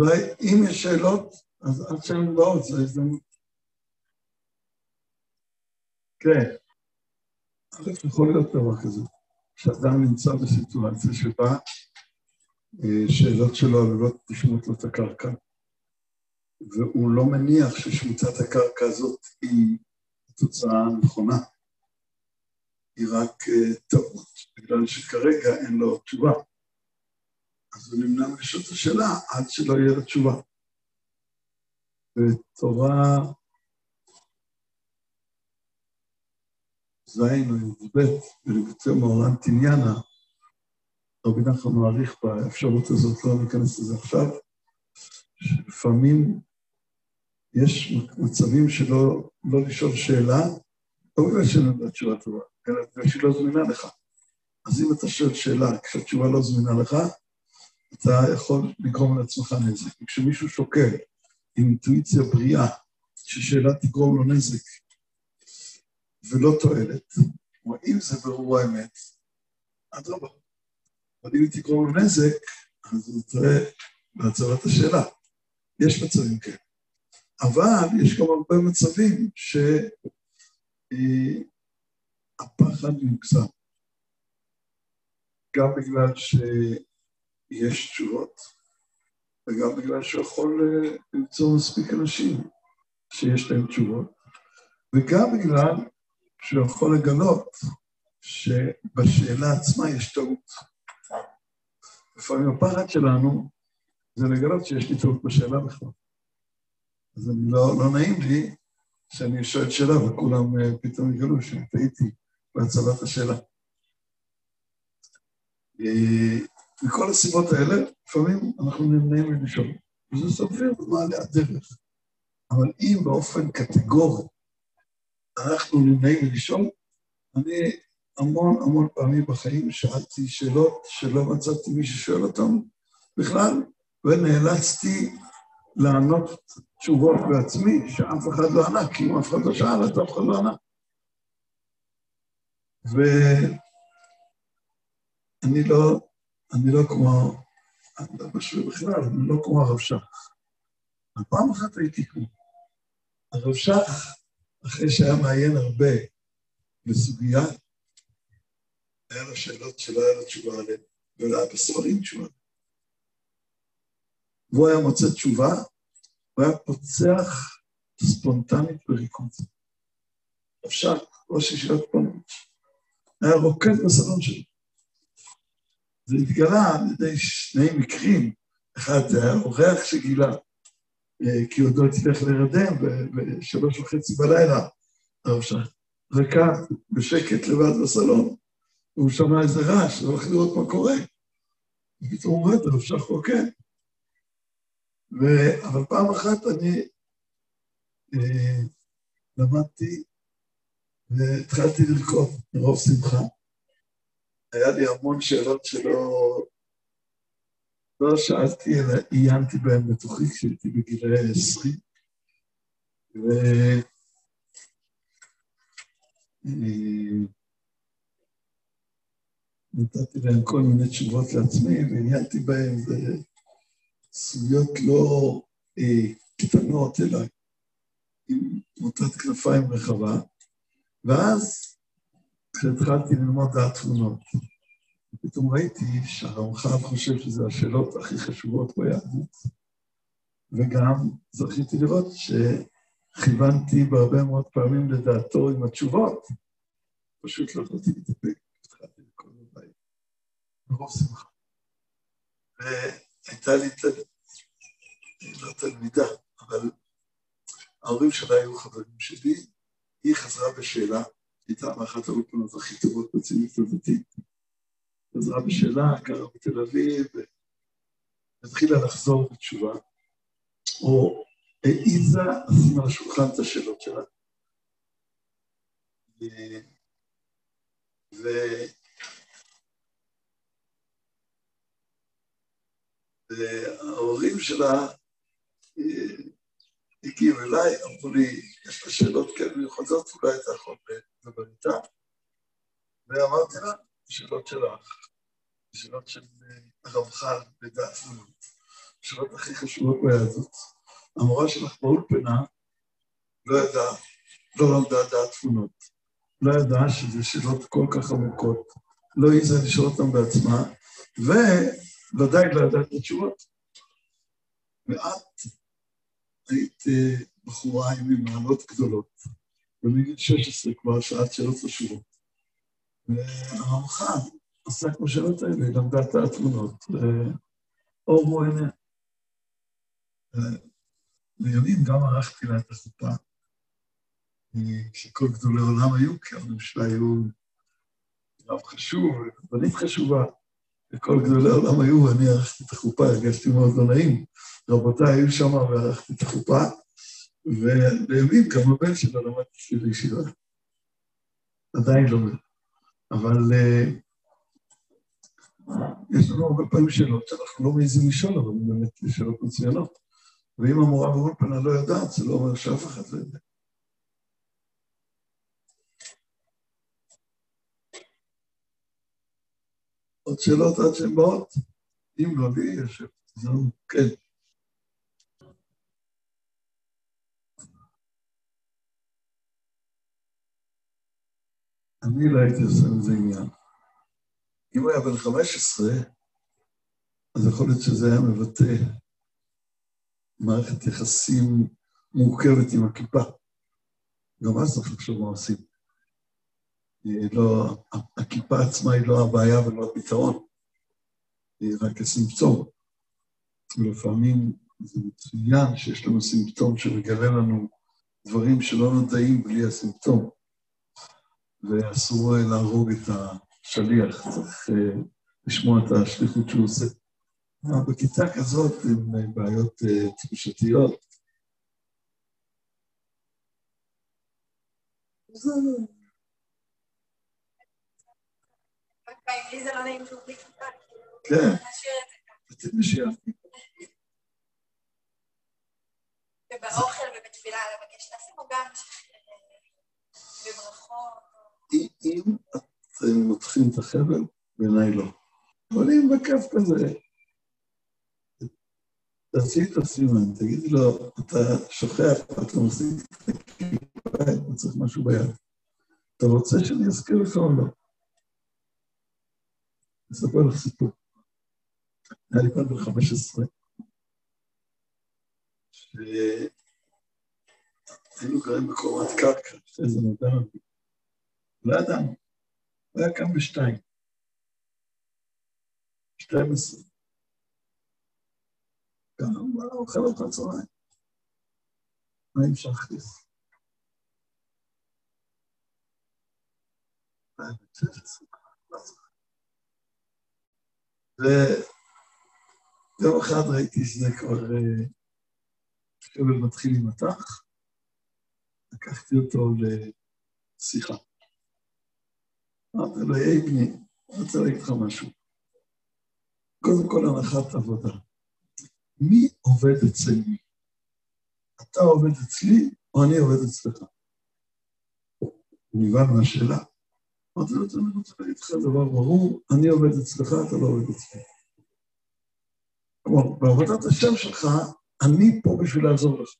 אולי אם יש שאלות, אז עד שאלות באות, זה הזדמנות. כן. א', יכול להיות דבר כזה, שאדם נמצא בסיטואציה שבה שאלות שלו עלולות לשמוט לו את הקרקע, והוא לא מניח ששמוצת הקרקע הזאת היא התוצאה הנכונה, היא רק טעות, בגלל שכרגע אין לו תשובה. אז הוא נמנע לשאול את השאלה עד שלא יהיה לה תשובה. בתורה זין או י"ב, בליקוטי מאורן תניאנה, רבי נחמן מעריך באפשרות הזאת, לא ניכנס לזה עכשיו, שלפעמים יש מצבים שלא לשאול שאלה, לא בגלל שאין לה תשובה טובה, אלא בגלל שהיא לא זמינה לך. אז אם אתה שואל שאלה כשהתשובה לא זמינה לך, אתה יכול לגרום לעצמך נזק. כשמישהו שוקל עם אינטואיציה בריאה, ששאלה תגרום לו נזק ולא תועלת, או אם זה ברור האמת, עד רבה. אבל אם היא תגרום לו נזק, אז הוא תראה בהצבת השאלה. יש מצבים כאלה. אבל יש גם הרבה מצבים שהפחד נוגזם. גם בגלל ש... יש תשובות, וגם בגלל שיכול למצוא מספיק אנשים שיש להם תשובות, וגם בגלל שיכול לגלות שבשאלה עצמה יש טעות. לפעמים הפחד שלנו זה לגלות שיש לי טעות בשאלה בכלל. אז אני לא נעים לי שאני שואל שאלה, וכולם פתאום יגלו שטעיתי בהצבת השאלה. מכל הסיבות האלה, לפעמים אנחנו נמנעים מלשאול. וזה סביר במעלה הדרך. אבל אם באופן קטגורי אנחנו נמנעים מלשאול, אני המון פעמים בחיים שאלתי שאלות שלא מצאתי מי ששואל אותן בכלל, ונאלצתי לענות תשובות בעצמי שאף אחד לא ענה, כי אם אף אחד לא שאל, אז אף אחד לא ענה. ואני לא... אני לא כמו הרב שח. הפעם אחת הייתי כמו. הרב שח, אחרי שהיה מעיין הרבה בסוגיה, היה לו שאלות שלא היה לו תשובה עליהן, ולא היה בספרים תשובה. והוא היה מוצא תשובה, הוא היה פוצח ספונטנית בריקוד. הרב שח, ראש ישיבת פונות, היה רוקד בסלון שלו. זה התגלה על ידי שני מקרים. אחד, זה היה אורח שגילה, כי עוד לא הצליח לרדם, ב-3:30 בלילה, הרב שח רקע בשקט לבד בסלון, והוא שמע איזה רעש, והוא הולך לראות מה קורה. ופתאום הוא רואה, הרב שח רוקד. אבל פעם אחת אני למדתי, והתחלתי לרקוד מרוב שמחה. היה לי המון שאלות שלא שאלתי, אלא עיינתי בהן בתוכי כשהייתי בגילי 20. ונתתי להן כל מיני תשובות לעצמי, ועיינתי בהן סוגיות לא קטנות, אלא עם מוטת כנפיים רחבה, ואז כשהתחלתי ללמוד התמונות, פתאום ראיתי שהרמח"ל חושב שזה השאלות הכי חשובות ביהדות, וגם זכיתי לראות שכיוונתי בהרבה מאוד פעמים לדעתו עם התשובות, פשוט לא יכולתי להתאפק, התחלתי לכל הבית, ברוב שמחה. והייתה לי לא תלמידה, אבל ההורים שלה היו חברים שלי, היא חזרה בשאלה, הייתה באחת האולפנות הכי טובות בציונית הדתית. חזרה בשאלה, גרה בתל אביב, התחילה לחזור בתשובה, או העיזה לשים על השולחן את השאלות שלה. וההורים שלה הגיעו אליי, אמרו לי, יש לה שאלות כאלה מיוחדות, אולי אתה יכול לדבר איתה. ואמרתי לה, שאלות שלך, שאלות של הרמח"ל לדעת לנו. השאלות הכי חשובות ביהדות. המורה שלך באולפנה לא ידעה, לא למדה דעת תמונות. לא ידעה שזה שאלות כל כך עמוקות. לא איזה לשאול אותם בעצמה, וודאי לא ידעה את התשובות. ואת היית בחורה עם מעלות גדולות, ומגיל 16 כבר שעת שאלות חשובות. והרמח"ל עשה כמו שאלות האלה, היא למדה את התמונות. אור הוא עיניה. לימים גם ערכתי לה את החופה, כשכל גדולי עולם היו, כי העולם שלה היו רב חשוב, בנית חשובה, וכל גדולי עולם היו, ואני ערכתי את החופה, הרגשתי מאוד לא נעים. רבותיי היו שם וערכתי את החופה, ולימים גם הבן שלה למד אצלי לישיבה. עדיין לא מבין. אבל יש לנו הרבה פעמים שאלות שאנחנו לא מעיזים לשאול, אבל באמת שאלות מצוינות. ואם המורה באולפנה לא יודעת, זה לא אומר שאף אחד לא יודע. עוד שאלות עד שהן באות? אם לא, לי יש שאלות. זהו, כן. אני לא הייתי עושה עם זה עניין. אם הוא היה בן 15, אז יכול להיות שזה היה מבטא מערכת יחסים מורכבת עם הכיפה. גם אז צריך לחשוב מה עושים. לא, הכיפה עצמה היא לא הבעיה ולא הפתרון. היא רק הסימפטום. ולפעמים זה מצוין שיש לנו סימפטום שמגלה לנו דברים שלא נודעים בלי הסימפטום. ואסור להרוג את השליח, צריך לשמוע את השליחות שהוא עושה. בכיתה כזאת עם בעיות תחושתיות. זהו. בעבלי זה לא נעים שהוא בלי כיתה. כן. אתם משייפים. ובאוכל ובתפילה לבקש תעשי בו גם בברכות. אם אתם מותחים את החבל, בעיניי לא. אבל אם בכיף כזה, תעשי את הסימן, תגידי לו, אתה שוכח, אתה מוסיף את הכיפה, אתה צריך משהו ביד. אתה רוצה שאני אזכיר לך או לא? נספר לך סיפור. היה לי פעם בן 15. היינו גרים בקומת קרקע, שזה נדע מביא. לא ידענו, הוא היה קם בשתיים. 12. קם, הוא אוכל אותך הצהריים. מה אם שחליס? ויום אחד ראיתי שזה כבר חבל מתחיל עם התח, לקחתי אותו לשיחה. אמרתי לו, היי בני, אני רוצה להגיד לך משהו. קודם כל הנחת עבודה. מי עובד אצל מי? אתה עובד אצלי או אני עובד אצלך? נבן מהשאלה. אמרתי לו, אני רוצה להגיד לך דבר ברור, אני עובד אצלך, אתה לא עובד אצלי. כלומר, בעבודת השם שלך, אני פה בשביל לעזור לך.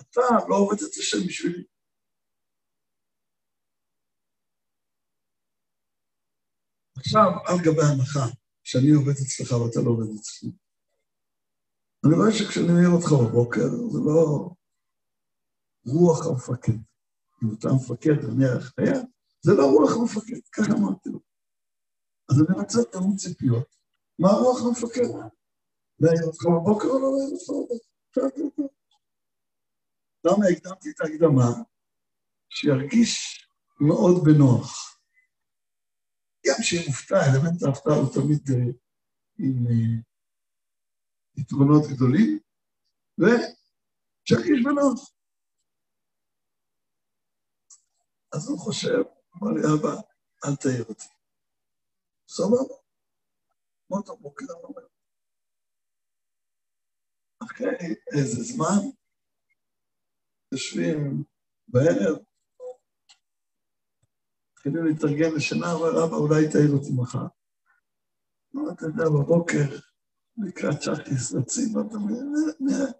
אתה לא עובד את השם בשבילי. עכשיו, על גבי ההנחה, שאני עובד אצלך ואתה לא עובד אצלי. אני רואה שכשאני מעיר אותך בבוקר, זה לא רוח המפקד. אם אתה המפקד, אני החיה, זה לא רוח המפקד, ככה אמרתי לו. אז אני רוצה תאום ציפיות. מה רוח המפקד? להעיר אותך בבוקר או לא להעיר אותך בבוקר? למה הקדמתי את ההקדמה, שירגיש מאוד בנוח. גם שהיא מופתעה, אלמנט ההפתעה הוא תמיד עם יתרונות גדולים, ושרגיש בנוח. אז הוא חושב, אמר לי, אבא, אל תעיר אותי. סבבה, כמו אתה בוקר, אומר. אחרי איזה זמן, יושבים בערב, התחילים להתארגן לשינה, אבל אבא, אולי תעיר אותי מחר. לא, אתה יודע, בבוקר, לקראת שעת נסנצים, ואתה נראה.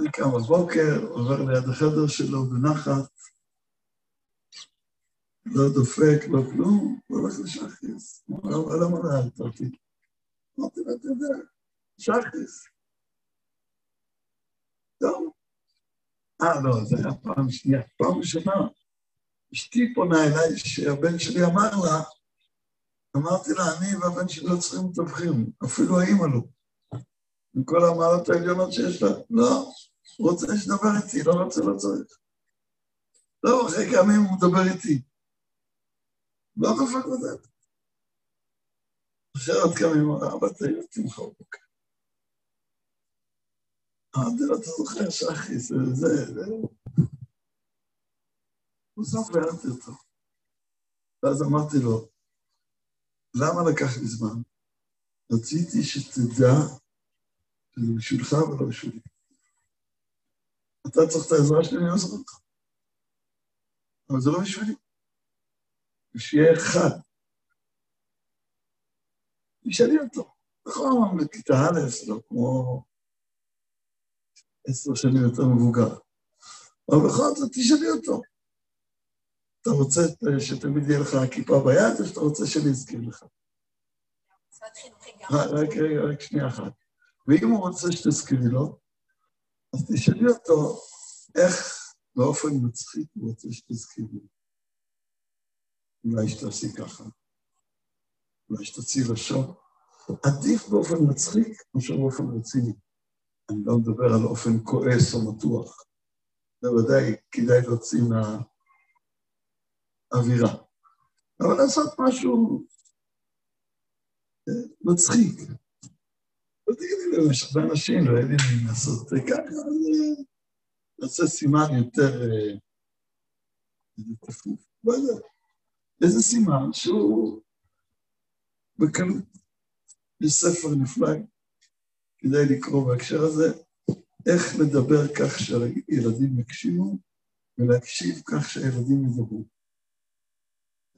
אני קם אז בוקר, עובר ליד החדר שלו בנחת, לא דופק, לא כלום, והולך לשחריס. למה נהלת אותי? אמרתי לו, אתה יודע, שחריס. טוב. לא, זה היה פעם שנייה, פעם ראשונה. אשתי פונה אליי שהבן שלי אמר לה, אמרתי לה, אני והבן שלי לא צריכים לתווכים, אפילו האמא לא. עם כל המעלות העליונות שיש לה, לא, הוא רוצה שדבר איתי, לא רוצה, לא צריך. לא, אחרי כמה ימים הוא מדבר איתי. לא דופק לדעת. אחרי עוד כמה ימים, אבא תהיו תמחה בוקר. אמרתי לה, אתה זוכר שחי, זה. הוא סוף והערתי אותו. ואז אמרתי לו, למה לקח לי זמן? רציתי שתדע שזה בשבילך ולא בשבילי. אתה צריך את העזרה שלי, אני עוזר אותך. אבל זה לא בשבילי. ושיהיה אחד. נשאלי אותו. נכון, בכיתה א', לא כמו 10 שנים יותר מבוגר. אבל בכל זאת, תשאלי אותו. אתה רוצה שתמיד יהיה לך הכיפה ביד, או שאתה רוצה שאני אזכיר לך? רק שנייה אחת. ואם הוא רוצה שתזכירי לו, אז תשאלי אותו איך באופן מצחיק הוא רוצה שתזכירי לו. אולי שתעשי ככה, אולי שתציעי לשון. עדיף באופן מצחיק מאשר באופן רציני. אני לא מדבר על אופן כועס או מתוח. בוודאי כדאי להוציא מהאווירה. אבל לעשות משהו מצחיק. לא תגידי במשך באנשים, לא יודעים אם לעשות ככה, אז נעשה סימן יותר תפוף. לא יודע. איזה סימן שהוא בקלות. יש ספר נפלא, כדאי לקרוא בהקשר הזה, איך לדבר כך שהילדים יקשיבו, ולהקשיב כך שהילדים ידברו.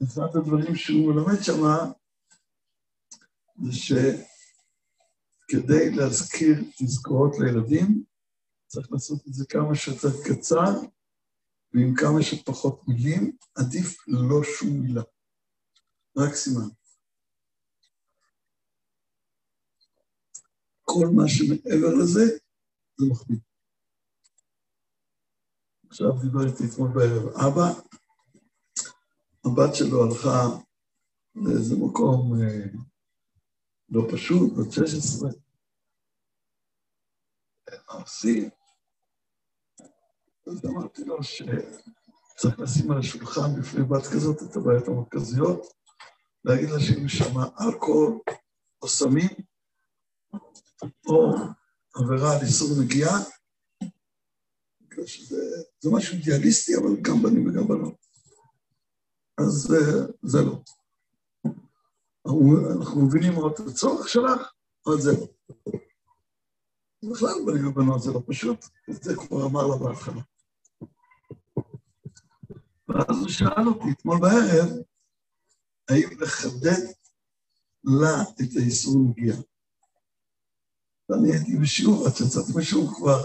אחד הדברים שהוא מלמד שמה, זה שכדי להזכיר תזכורות לילדים, צריך לעשות את זה כמה שיותר קצר, ועם כמה שפחות מילים, עדיף לא שום מילה. רק סימן. כל מה שמעבר לזה, זה מחמיא. עכשיו דיברתי אתמול בערב. אבא, הבת שלו הלכה לאיזה מקום לא פשוט, עוד 16. עושים. אז אמרתי לו שצריך לשים על השולחן בפני בת כזאת את הבעיות המרכזיות, להגיד לה שהיא משמעה אלכוהול או סמים, או עבירה על איסור נגיעה, בגלל שזה משהו אידיאליסטי, אבל גם בנים וגם בנות. אז זה לא. אנחנו מבינים מאוד את הצורך שלך, אבל זה לא. בכלל בנים ובנות זה לא פשוט, זה כבר אמר לה בהתחלה. ואז הוא שאל אותי אתמול בערב, האם לחדד לה את האיסור נגיעה. ואני הייתי בשיעור, עד שצאת משום כבר,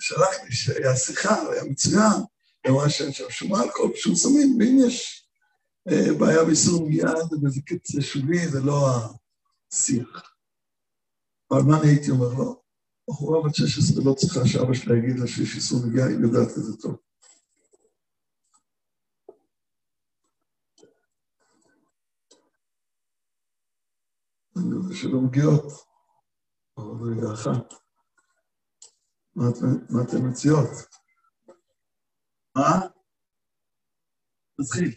שלחתי שהיה שיחה, היה מצוין, אמרה שאין שם שום אלכוהול, שום סמים, ואם יש בעיה באיסור נגיעה, זה בזקת שולי, זה לא השיח. אבל מה אני הייתי אומר לו? בחורה בת 16 לא צריכה שאבא שלה יגיד לה שיש איסור נגיעה, היא יודעת את זה טוב. אני יודע שלא מגיעות, אבל רגע אחת. מה אתן מציעות? מה? נתחיל.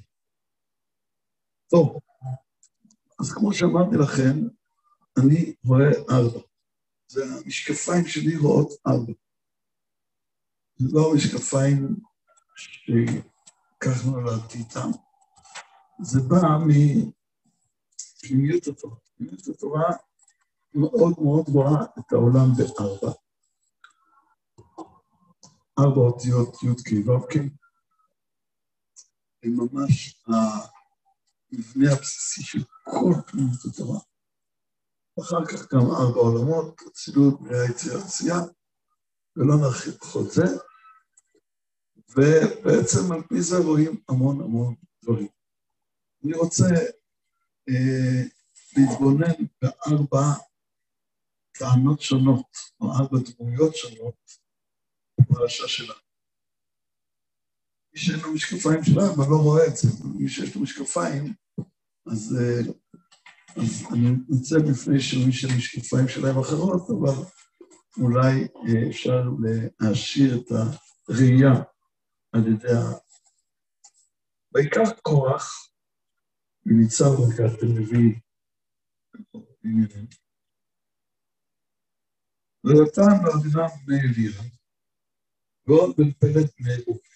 טוב, אז כמו שאמרתי לכם, אני רואה 4. זה המשקפיים שלי רואות 4. זה לא המשקפיים שכך נולדתי איתם. זה בא מפנימיות התורה. פנימיות התורה מאוד מאוד רואה את העולם ב4. 4 אותיות י' כ' ו' כ'. הם ממש המבנה הבסיסי של כל פנימיות התורה. אחר כך גם 4 עולמות, הצילות, בריאה, יצירה, עשייה, ולא נרחיב בכל זה. ובעצם על פי זה רואים המון המון דברים. אני רוצה להתבונן ב4 טענות שונות, או 4 דמויות שונות, בפרשה שלנו. מי שאין לו משקפיים שלנו, אבל לא רואה את זה. מי שיש לו משקפיים, אז אני נמצא בפני שמי של משקפיים שלהם אחרות, אבל אולי אפשר להעשיר את הראייה על ידי בעיקר כוח, וניצר בכך אתם מביא ולתן באבינם בני אלירה, ועוד בן פלט בני אלירה.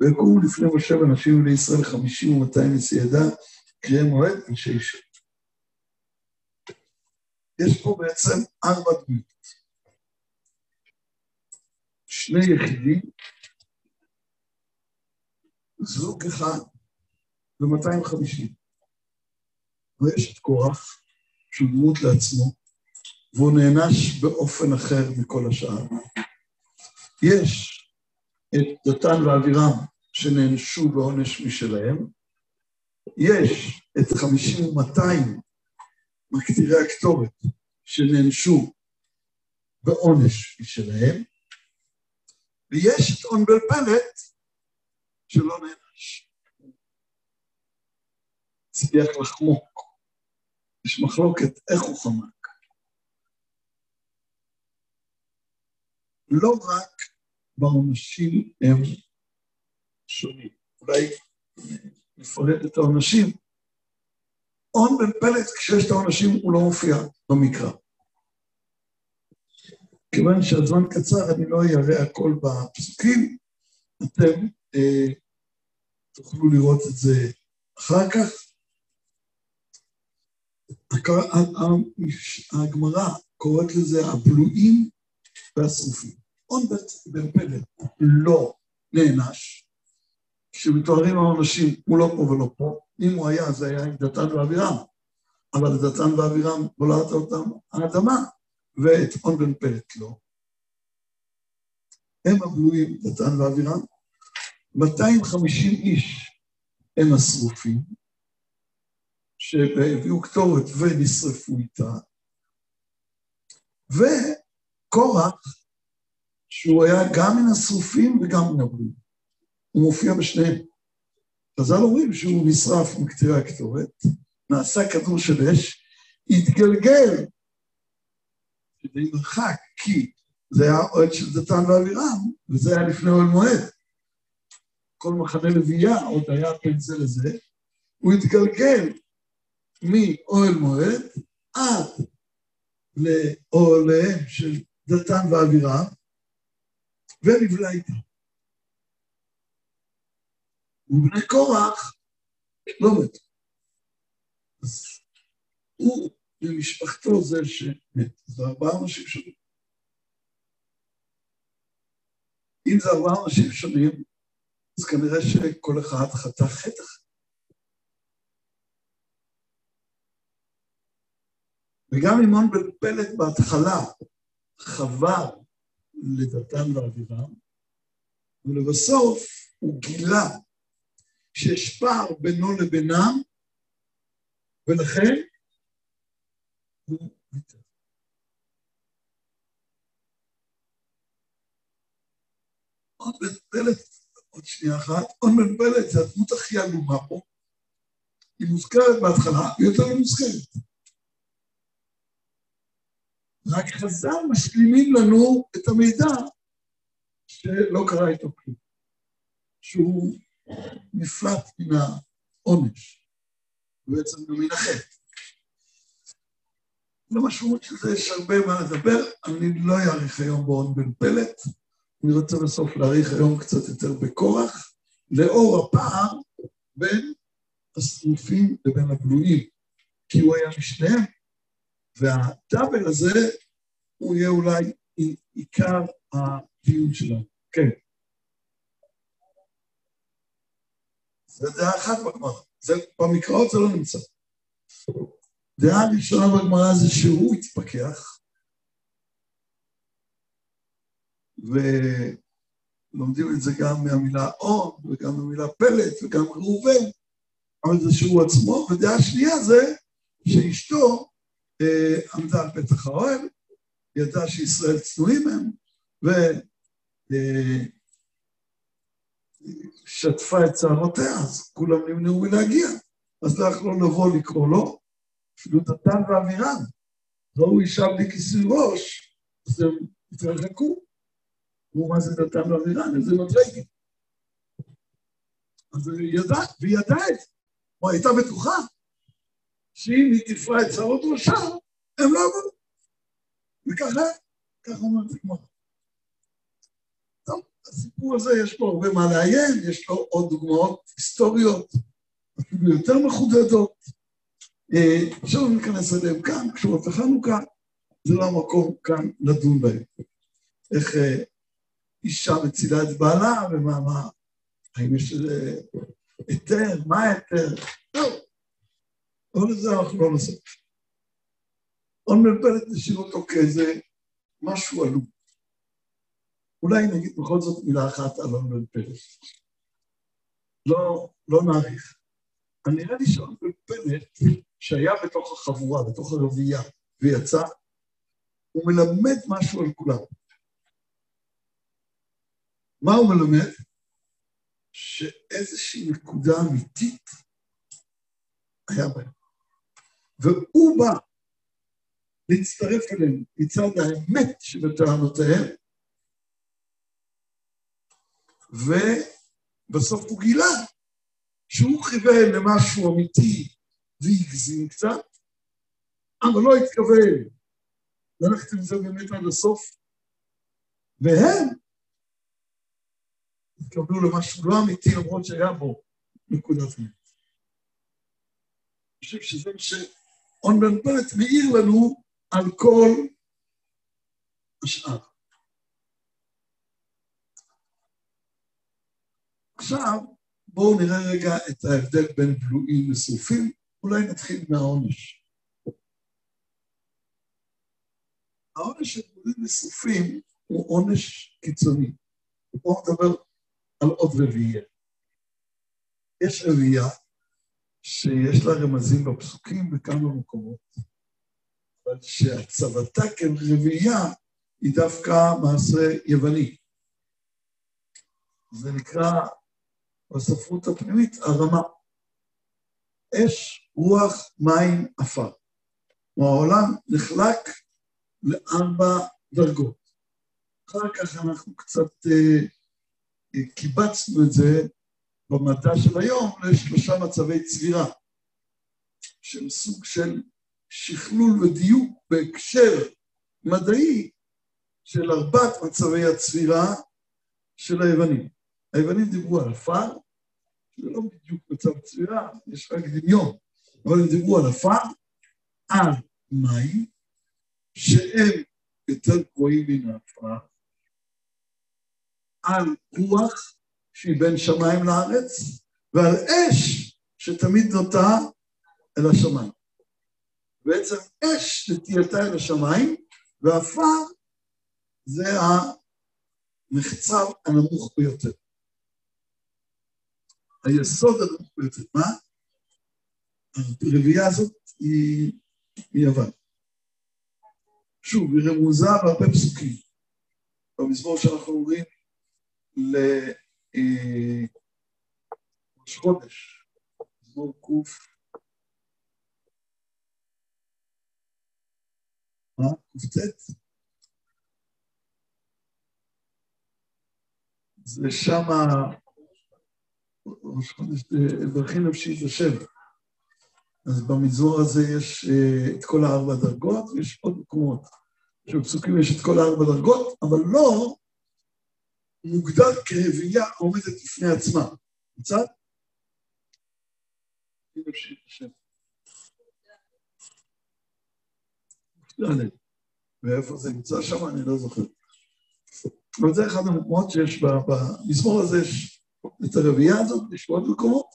ויקום לפני משה אנשים בני ישראל 50 ו-200 לסיידה, קריאה מועד אנשי אישה. יש פה בעצם 4 דמות. 2 יחידים, זוג אחד ו-250. ויש את קורח, שהוא דמות לעצמו, והוא נענש באופן אחר מכל השאר. יש את דתן ואבירם שנענשו בעונש משלהם, יש את 50 ו-200 מקטירי הכתובת שנענשו בעונש משלהם, ויש את און בן פלט שלא נענש. הצליח לחמוק. יש מחלוקת איך הוא חמק. לא רק בעונשים הם שונים. אולי נפרט את העונשים. און בן פלט, כשיש את העונשים, הוא לא מופיע במקרא. כיוון שהזמן קצר, אני לא אראה הכל בפסוקים, אתם תוכלו לראות את זה אחר כך. הגמרא קוראת לזה הבלועים והשרופים. און בן פלט לא נענש, כשמתוארים האנשים הוא לא פה ולא פה, אם הוא היה זה היה עם דתן ואבירם, אבל דתן ואבירם בולעת אותם האדמה, ואת און בן פלט לא. הם הבלועים, דתן ואבירם, 250 איש הם השרופים, שהביאו קטורת ונשרפו איתה, וקורח, שהוא היה גם מן השרופים וגם מן הבלועים. הוא מופיע בשניהם. חז"ל אומרים שהוא נשרף מקטירי הכתובת, נעשה כדור של אש, התגלגל, שדי מרחק, כי זה היה אוהל של דתן ואבירם, וזה היה לפני אוהל מועד. כל מחנה לוויה עוד היה בין זה לזה, הוא התגלגל מאוהל מועד עד לאוהליהם של דתן ואבירם, ונבלע איתה. ובני קורח לא מת. אז הוא ומשפחתו זה שמת. זה 4 אנשים שונים. אם זה 4 אנשים שונים, אז כנראה שכל אחד חטא חטא. וגם אם און בן פלט בהתחלה חבר לדתן ואבירם, ולבסוף הוא גילה שיש פער בינו לבינם, ולכן הוא ויתר. און בן פלט, און בן פלט זה הדמות הכי עלומה פה, היא מוזכרת בהתחלה, היא יותר לא מוזכרת. רק חז"ל משלימים לנו את המידע שלא קרה איתו כלום, שהוא נפלט מן העונש, ובעצם גם מן החטא. למשמעות של זה יש הרבה מה לדבר, אני לא אאריך היום באון בן פלט, אני רוצה בסוף להאריך היום קצת יותר בקורח, לאור הפער בין השרופים לבין הבלועים, כי הוא היה משניהם, והדאבל הזה הוא יהיה אולי עיקר הדיון שלנו. כן. זה דעה אחת בגמרא, במקראות זה לא נמצא. דעה הראשונה בגמרא זה שהוא התפכח, ולומדים את זה גם מהמילה און, וגם מהמילה פלט, וגם ראובן, אבל זה שהוא עצמו, ודעה שנייה זה שאשתו עמדה על פתח האוהל, ידעה שישראל צנועים הם, ושטפה את צערותיה, אז כולם נמנעו מלהגיע, אז לא יכלו לבוא לקרוא לו, אפילו דתן ואבירם, ראו אישה בלי כיסוי ראש, אז הם התרחקו, והוא מה זה דתן ואבירם, איזה מדרגים. אז היא ידעה את זה, או הייתה בטוחה, שאם היא תפרה את צערות ראשה, הם לא עברו. וככה אומרת זה כמו. טוב, הסיפור הזה יש לו הרבה מה לעיין, יש לו עוד דוגמאות היסטוריות, אפילו יותר מחודדות. עכשיו ניכנס אליהם כאן, כשרות לחנוכה, זה לא המקום כאן לדון בהם. איך אישה מצילה את בעלה, ומה, האם יש היתר, מה היתר? טוב, אבל לזה אנחנו לא נעשה. און מלבלת נשאיר אותו כאיזה משהו עלום. אולי נגיד בכל זאת מילה אחת על און מלבלת. לא נעריך. אני נראה לי שאון מלבלת שהיה בתוך החבורה, בתוך הרביעייה, ויצא, הוא מלמד משהו על כולם. מה הוא מלמד? שאיזושהי נקודה אמיתית היה בהם. והוא בא להצטרף אליהם מצד האמת שבטענותיהם, ובסוף הוא גילה שהוא כיוון למשהו אמיתי והגזים קצת, אבל לא התכוון ללכת עם זה באמת עד הסוף, והם התקבלו למשהו לא אמיתי למרות שהיה בו נקודת אמת. אני חושב שזה שאון מלבלת מאיר לנו על כל השאר. עכשיו, בואו נראה רגע את ההבדל בין בלויים לשרופים, אולי נתחיל מהעונש. העונש של בלויים לשרופים הוא עונש קיצוני. בואו נדבר על עוד רביעייה. יש רביעייה שיש לה רמזים בפסוקים בכמה מקומות, אבל שהצבתה כרביעייה היא דווקא מעשה יווני. זה נקרא בספרות הפנימית הרמה. אש, רוח, מים, עפר. העולם נחלק לארבע דרגות. אחר כך אנחנו קצת קיבצנו את זה במדע של היום לשלושה מצבי צבירה, שהם סוג של שכלול ודיוק בהקשר מדעי של ארבעת מצבי הצבירה של היוונים. היוונים דיברו על עפר, זה לא בדיוק מצב צבירה, יש רק דמיון, אבל הם דיברו על עפר, על מים, שהם יותר גבוהים מן העפר, על רוח, שהיא בין שמיים לארץ, ועל אש שתמיד נוטה אל השמיים. בעצם אש שתהייתה אל השמיים, והעפר זה המחצב הנמוך ביותר. היסוד הנמוך ביותר. מה? הרביעייה הזאת היא מיוון. שוב, היא רמוזה בהרבה פסוקים. במזמור שאנחנו אומרים ראש חודש, מזמור קוף, מה? קופצת? זה שמה, ראש חודש, ברכי נפשי זה שבע. אז במזמור הזה יש את כל הארבע דרגות, ויש עוד מקומות. שבפסוקים יש את כל הארבע דרגות, אבל לא מוגדר כרביעייה עומדת לפני עצמה. מצד? ואיפה זה נמצא שם? אני לא זוכר. אבל זה אחד המקומות שיש במזמור הזה, את הרביעייה הזאת, יש עוד מקומות,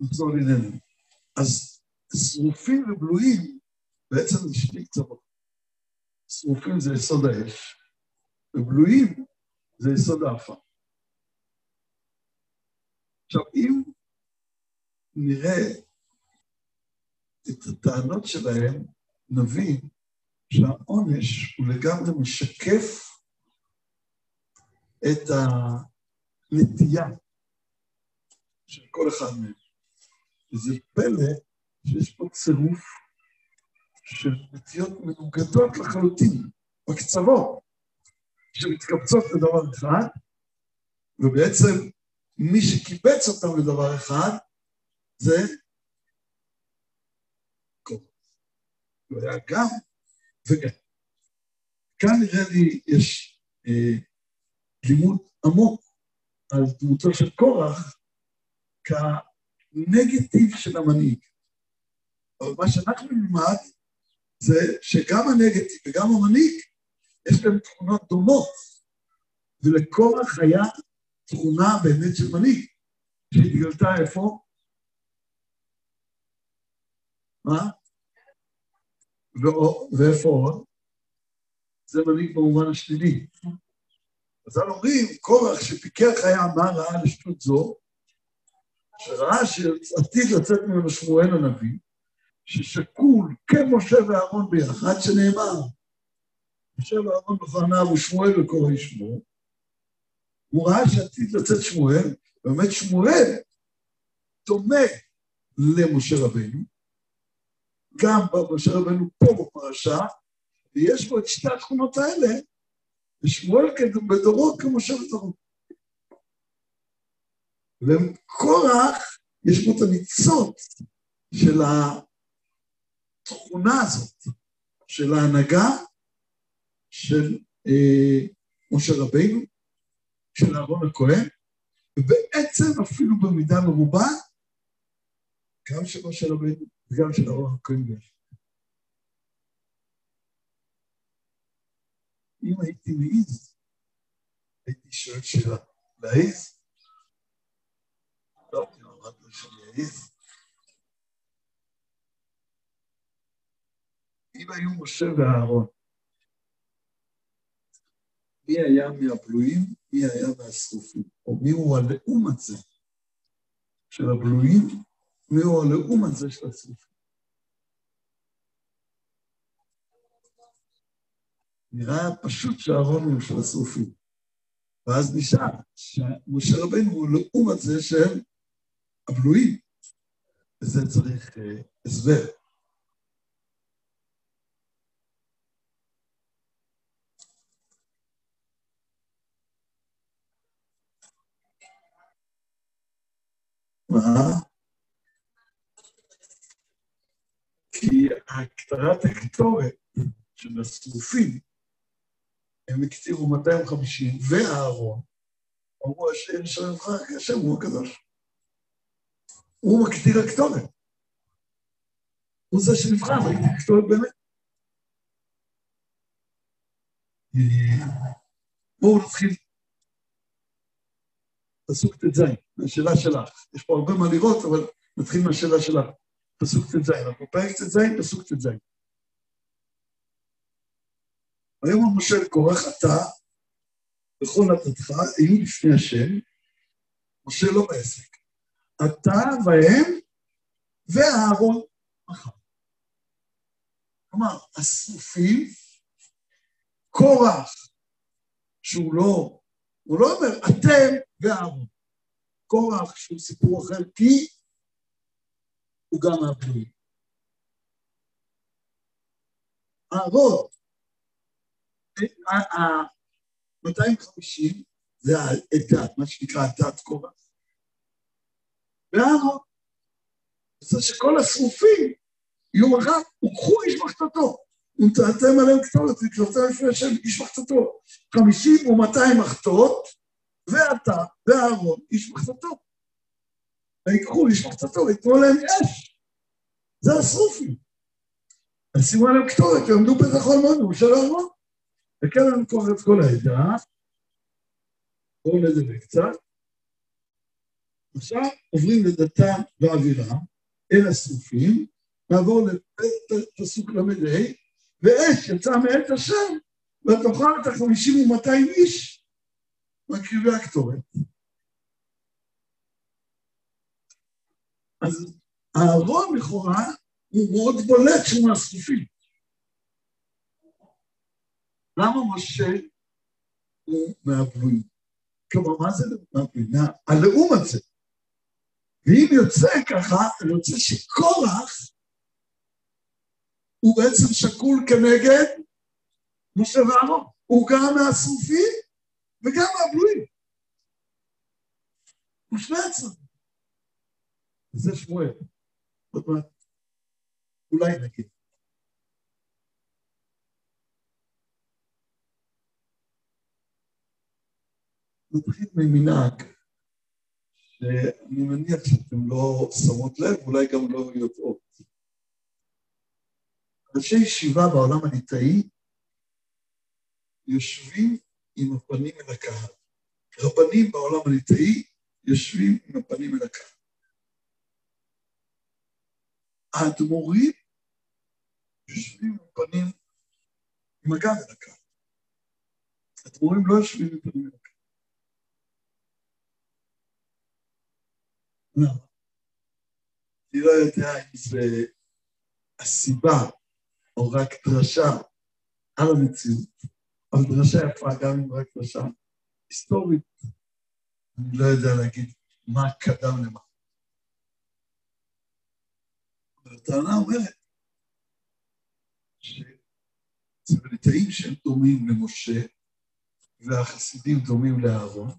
נחזור אלינו. אז שרופים ובלויים בעצם נשני קצוות. שרופים זה יסוד האש, ובלויים זה יסוד האפה. עכשיו, אם נראה את הטענות שלהם, נבין שהעונש הוא לגמרי משקף את הנטייה של כל אחד מהם. וזה פלא שיש פה צירוף של נטיות מנוגדות לחלוטין, בקצוות, שמתקבצות לדבר אחד, ובעצם מי שקיבץ אותם לדבר אחד, זה קורא. הוא היה גם וגם. כאן נראה לי יש לימוד עמוק על דמותו של קורח כנגטיב של המנהיג. אבל מה שאנחנו נלמד זה שגם הנגטיב וגם המנהיג יש להם תכונות דומות, ולקורח היה תכונה באמת של מנהיג, שהתגלתה איפה? מה? ואיפה עוד? זה מנהיג במובן השלילי. אז אנחנו אומרים, קורח שפיקח היה מה ראה לשטות זו, שראה שעתיד לצאת ממנו שמואל הנביא, ששקול כמשה ואהרון ביחד, שנאמר, משה ואהרון בפניו ושמואל וקורא שמו, הוא ראה שעתיד לצאת שמואל, באמת שמואל דומה למשה רבנו, גם במשה רבנו פה בפרשה, ויש בו את שתי התכונות האלה, ושמואל בדורו כמשה בדורו. ולקורח יש בו את הניצות של התכונה הזאת, של ההנהגה של משה רבנו, של אהרון הכהן, ובעצם אפילו במידה מרובה, גם של משה רבנו וגם של אהרון הכהן. אם הייתי מעיז, הייתי שואל שאלה, להעיז? לא, אני אמרתי לו שאני אעיז. אם היו משה ואהרון, מי היה מהבלויים, מי היה מהשרופים, או מי הוא הלאום הזה של הבלויים, מי הוא הלאום הזה של השרופים. נראה פשוט שהארון הוא של השרופים. ואז נשאר, שמשה רבנו הוא הלאום הזה של הבלויים. וזה צריך הסבר. מה? כי הכתרת הקטורת של השרופים, הם הקצירו 250, והארון, אמרו השם שלך, השם הוא הקדוש. הוא מקטיר הקטורת. הוא זה שנבחר, הקטורת באמת. בואו נתחיל. פסוק ת"ז, מהשאלה שלך. יש פה הרבה מה לראות, אבל נתחיל מהשאלה שלך. פסוק ת"ז, אנחנו פרק ת"ז, פסוק ת"ז. ויאמר משה אל קורח, אתה וכל עדתך היו לפני השם, משה לא בעסק. אתה והם והארון אחר. כלומר, השרופים, קורח, שהוא לא, הוא לא אומר, אתם והארון. קורח שהוא סיפור אחר, כי הוא גם מהבלויים. הארון, 250 זה העדת, מה שנקרא עדת קורח. והארון, זה שכל השרופים יום אחד, הוקחו איש מחתתו, ונתתם עליהם כתורת, ונתתם לפני השם איש מחתתו. 50 ו-200 מחתות, ואתה, והארון, איש מחתתו. ויקחו איש מחתתו, ויתנו עליהם אש. זה השרופים. אז שימו עליהם כתורת, ועמדו בית החול מאוד, ובשל הארון. וקרן קורא את כל העדה, קורא לזה וקצת, עכשיו עוברים לדתה ואווירה, אל הסופים, נעבור לפסוק למדי, ואש יצאה מאת השם, ותאכל את 50 ו-200 איש, מקריבי הקטורת. אז הארון לכאורה הוא מאוד בולט שהוא מהסופים. למה משה הוא מהבלויים? כלומר, מה זה מהבלויים? הלאום הזה. ואם יוצא ככה, אני רוצה שקורח הוא בעצם שקול כנגד משה ואהרון. הוא גם מהסופים וגם מהבלויים. הוא שני הצדדים. זה שמואל. עוד מעט. אולי נגיד. נתחיל ממנהג, שאני מניח שאתם לא שמות לב, אולי גם לא יודעות. ראשי ישיבה בעולם הליטאי יושבים עם הפנים אל הקהל. רבנים בעולם הליטאי יושבים עם הפנים אל הקהל. האדמו"רים יושבים עם פנים עם הגב אל הקהל. האדמו"רים לא יושבים עם פנים אל הקהל. למה? אני לא יודע אם זה הסיבה או רק דרשה על המציאות, אבל דרשה יפה גם אם רק דרשה היסטורית. אני לא יודע להגיד מה קדם למה. אבל הטענה אומרת שבליטאים שהם דומים למשה והחסידים דומים לאהרון,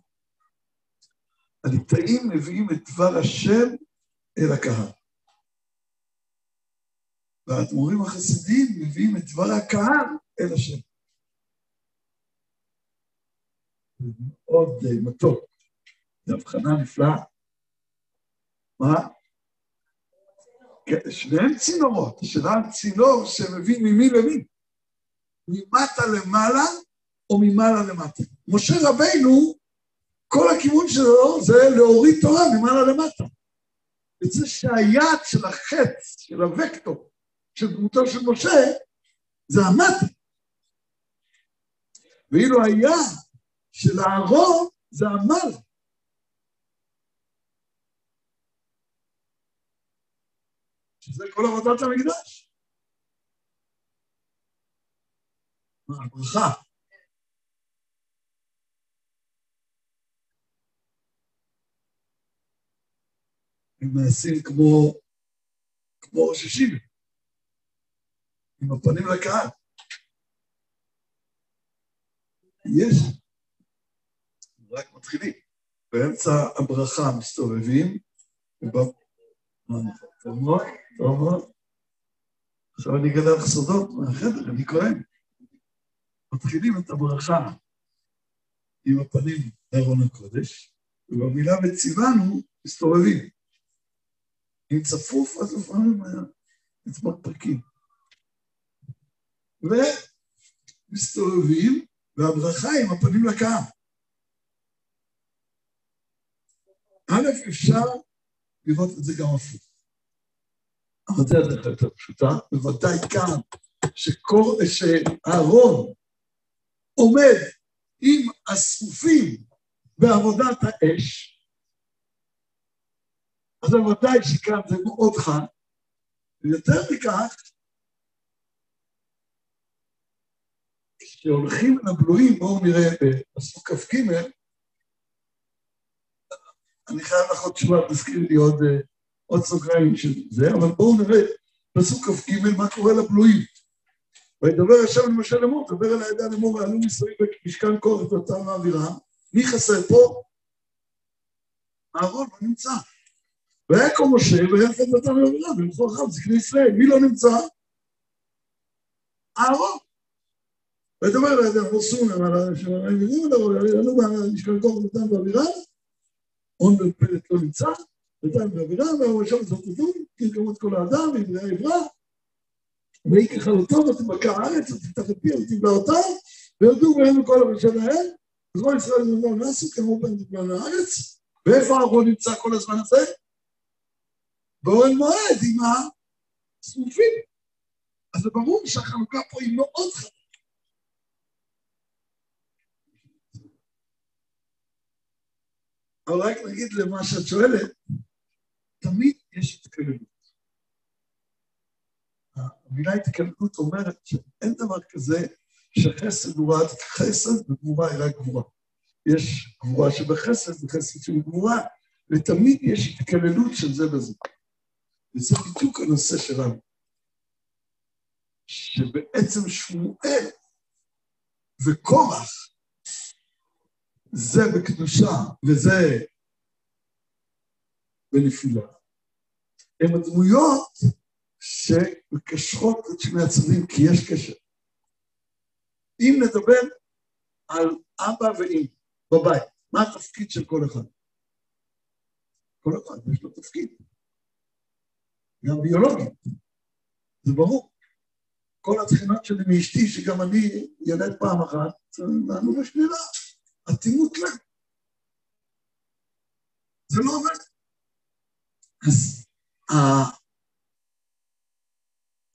הליטאים מביאים את דבר השם אל הקהל. והאדמו"רים החסידים מביאים את דבר הקהל אל השם. מאוד מתוק. זו הבחנה נפלאה. מה? שניהם צינורות. השאלה על צינור שמביא ממי למי. ממטה למעלה או ממעלה למטה. משה רבינו, כל הכיוון שלו זה להוריד תורה ממעלה למטה. וזה שהיד של החץ, של הוקטור, של דמותו של משה, זה המטה. ואילו היד של הארון זה המעלה. שזה כל עבודת המקדש. ברכה. הם נעשים כמו שישים, עם הפנים לקהל. יש, רק מתחילים. באמצע הברכה מסתובבים, טוב מאוד. עכשיו אני אגלה לך סודות מהחדר, אני כהן. מתחילים את הברכה עם הפנים לארון הקודש, ובמילה וציוונו מסתובבים. אם צפוף, אז לפעמים נצמד פרקים. ומסתובבים, והברכה עם הפנים לקהל. א', אפשר לראות את זה גם אפילו. אבל זה הדרך יותר פשוטה, בוודאי כאן, שהארון עומד עם הסופים בעבודת האש, אז ודאי שכאן זה מאוד חן, ויותר מכך, כשהולכים לבלויים, בואו נראה בפסוק כ"ג, אני חייב לך עוד תשובה, תזכיר לי עוד סוגריים של זה, אבל בואו נראה בפסוק כ"ג מה קורה לבלויים. וידבר השם אל משה לאמור, דבר אל העדה לאמור, ועלו ישראל במשכן קורח ואתה מעבירה, מי חסר פה? אהרון, לא נמצא. ויקו משה, ויחד נתן ואומרה, ולכל חם, זקני ישראל, מי לא נמצא? אהרון. ודבר, אנחנו סונה, שמראים ידים, ולא במשכן קורח נתן ואומרה, און ופלט לא נמצא, נתן ואומרה, והוא משם זרתתו, כרקמות כל האדם, ועברה, והיא כחלותו, ותבקע הארץ, ותפתח את פיה, ותבלה אותה, וירדו בהם כל הממשל האל, אז בואו ישראל נדמה נעשית, קראו בהם דגלן הארץ, ואיפה אנחנו נמצא כל הזמן הזה? באוהל מועד עם הסופים. אז זה ברור שהחלוקה פה היא מאוד חלקה. אבל רק נגיד למה שאת שואלת, תמיד יש התקללות. המילה התקללות אומרת שאין דבר כזה שחסד הוא רק חסד וגבורה היא רק גבורה. יש גבורה שבחסד וחסד שהוא גבורה, ותמיד יש התקללות של זה בזה. וזה בדיוק הנושא שלנו. שבעצם שמואל וקורח, זה בקדושה וזה בנפילה. הן הדמויות שמקשרות את שני הצדדים, כי יש קשר. אם נדבר על אבא ואמא בבית, מה התפקיד של כל אחד? כל אחד יש לו תפקיד. גם ביולוגית. זה ברור. כל התחינות שלי מאשתי, שגם אני ילד פעם אחת, נענו בשלילה. התימות לה. זה לא עובד. אז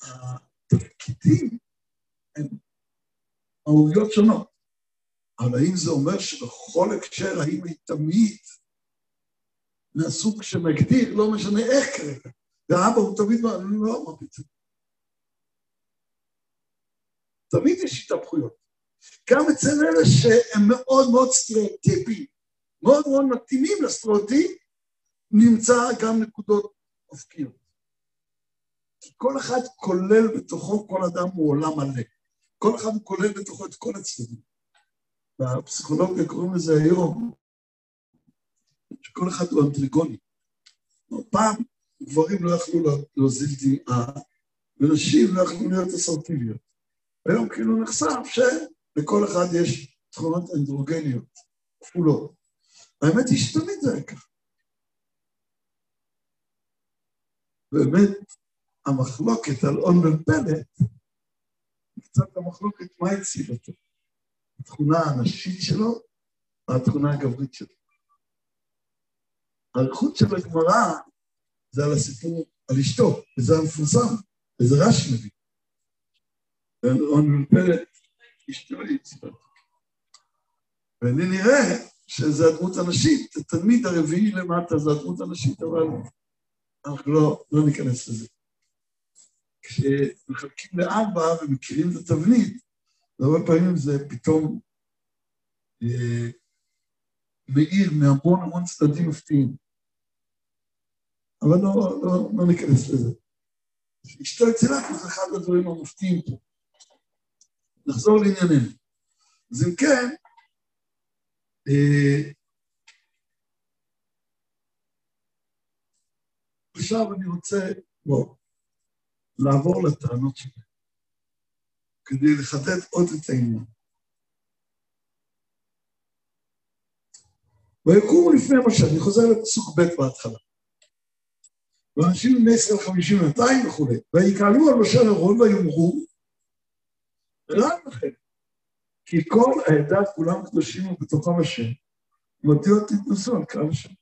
התפקידים הן מהויות שונות. אבל האם זה אומר שבכל הקשר, האם היא תמיד מהסוג שמגדיר, לא משנה איך כרגע. והאבא הוא תמיד לא מה פתאום. תמיד יש התהפכויות. גם אצל אלה שהם מאוד מאוד סטריאוטיפיים, מאוד מאוד מתאימים לסטריאוטיפ, נמצא גם נקודות אופקיות. כי כל אחד כולל בתוכו, כל אדם הוא עולם מלא. כל אחד הוא כולל בתוכו את כל הצדדים. בפסיכולוגיה קוראים לזה היום, שכל אחד הוא אנטריגוני. פעם גברים לא יכלו להוזיל דמעה, ונשים לא יכלו להיות אסרטיביות. היום כאילו נחשף לכל אחד יש תכונות אנדרוגניות, כפולות. האמת היא שתמיד זה היה כך. באמת, המחלוקת על און בן פלט, היא קצת המחלוקת מה הציב אותו. התכונה הנשית שלו, והתכונה הגברית שלו. הערכות של הגמרא, זה על הסיפור על אשתו, וזה המפורסם, וזה רש"י מביא. און בן פלט, אשתולי יצטרך. ואני נראה שזה הדמות הנשית, תמיד הרביעי למטה זה הדמות הנשית, אבל אנחנו לא ניכנס לזה. כשמחלקים לאבא ומכירים את התבנית, הרבה פעמים זה פתאום מאיר מהמון המון צדדים מפתיעים. אבל לא ניכנס לזה. אשתו יצילת זה אחד הדברים המפתיעים פה. נחזור לענייננו. אז אם כן, עכשיו אני רוצה לעבור לטענות שלי, כדי לחדד עוד את העניין. ויקומו לפני משה, אני חוזר לפסוק ב' בהתחלה. ואנשים בני ישראל 50-200 וכולי, ויקהלו על משה אהרון ויאמרו, רק לכם, כי כל העדה כולם קדושים ובתוכם השם, ומתיו תתנסו על קהל השם.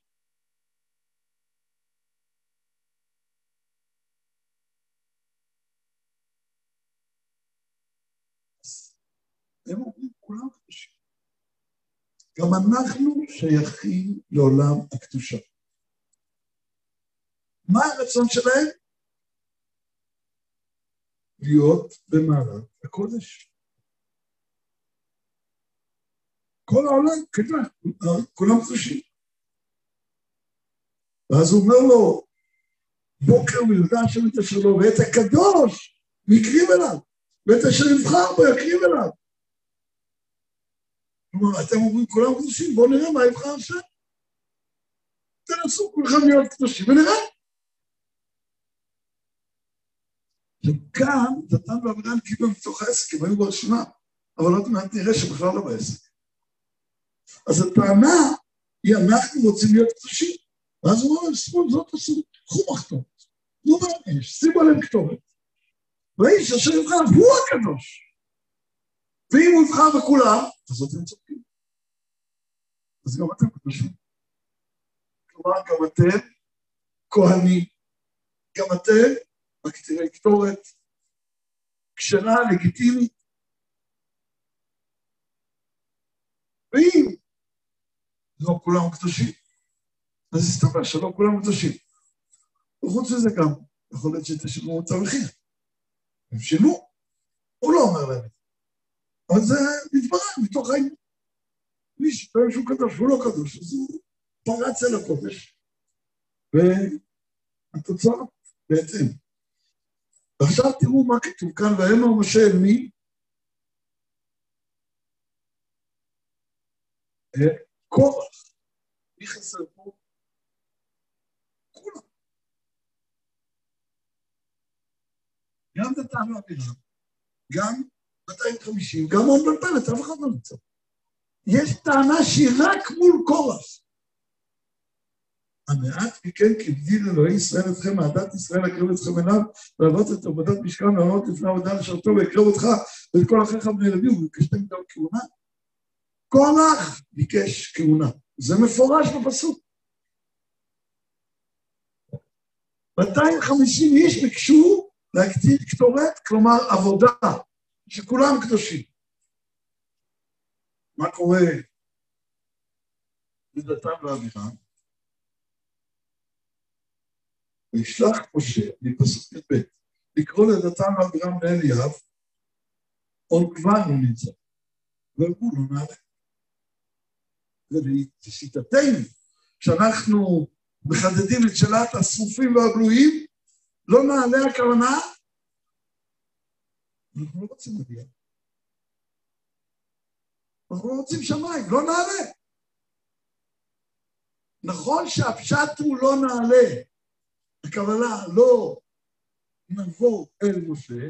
הם אומרים כולם קדושים. גם אנחנו שייכים לעולם הקדושה. מה הרצון שלהם? להיות במעלת הקודש. כל העולם, כולם קדושים. ואז הוא אומר לו, בוקר ויודע השם את אשר לו, ואת הקדוש יקריב אליו, ואת אשר יבחר בו יקריב אליו. כלומר, אתם אומרים כולם קדושים, בואו נראה מה יבחר השם. תנסו כולכם להיות קדושים ונראה. וכאן, דתן ועבדן קיבלו מתוך העסק, הם היו ברשימה, אבל עוד מעט נראה שבכלל לא בעסק. אז הטענה היא, אנחנו רוצים להיות קדושים, ואז הוא אומר, שמאל, זאת עשו חום הכתובת, נו באש, שימו עליהם כתובת, והאיש אשר יבחר, הוא הקדוש. ואם הוא יבחר בכולם, אז אתם צודקים. אז גם אתם קדושים. כלומר, גם אתם כהנים. גם אתם, רק תראה קטורת, כשרה, לגיטימית. ואם לא כולם קדושים, אז הסתבר שלא כולם קדושים. וחוץ לזה גם, יכול להיות שתשלמו אותה מחיר. הם שילמו, הוא לא אומר להם. אבל זה מתברר מתוך העניין. מי שטוען שהוא קדוש, הוא לא קדוש, אז הוא פרץ אל הקודש. והתוצאה בהתאם. ועכשיו תראו מה כתוב כאן, והאמר משה אל מי? קורח. מי חסר פה? כולם. גם דתן ואבירם, גם 250, גם עוד מלפלת, אף אחד לא נמצא. יש טענה שהיא רק מול קורח. המעט מכן כבדיל אלוהי ישראל אתכם, מעדת ישראל אקרב אתכם אליו, לעלות את עבודת משכן, לעלות לפני עבודה לשרתו, ואקרב אותך ואת כל אחיך בני לוי, וביקשתם גם כהונה. קורח ביקש כהונה. זה מפורש בפסוק. 250 איש ביקשו להקטין קטורת, כלומר עבודה, שכולם קדושים. מה קורה לדתן ואבירם? וישלח משה, מפסוק ב', לקרוא לדתן ואבירם לאליאב, עוד כבר הוא נמצא, והוא לא נעלה. ולשיטתנו, כשאנחנו מחדדים את שאלת השרופים והגלויים, לא נעלה הכוונה, אנחנו לא רוצים להגיע. אנחנו לא רוצים שמיים, לא נעלה. נכון שהפשט הוא לא נעלה, הכוונה לא נבוא אל משה,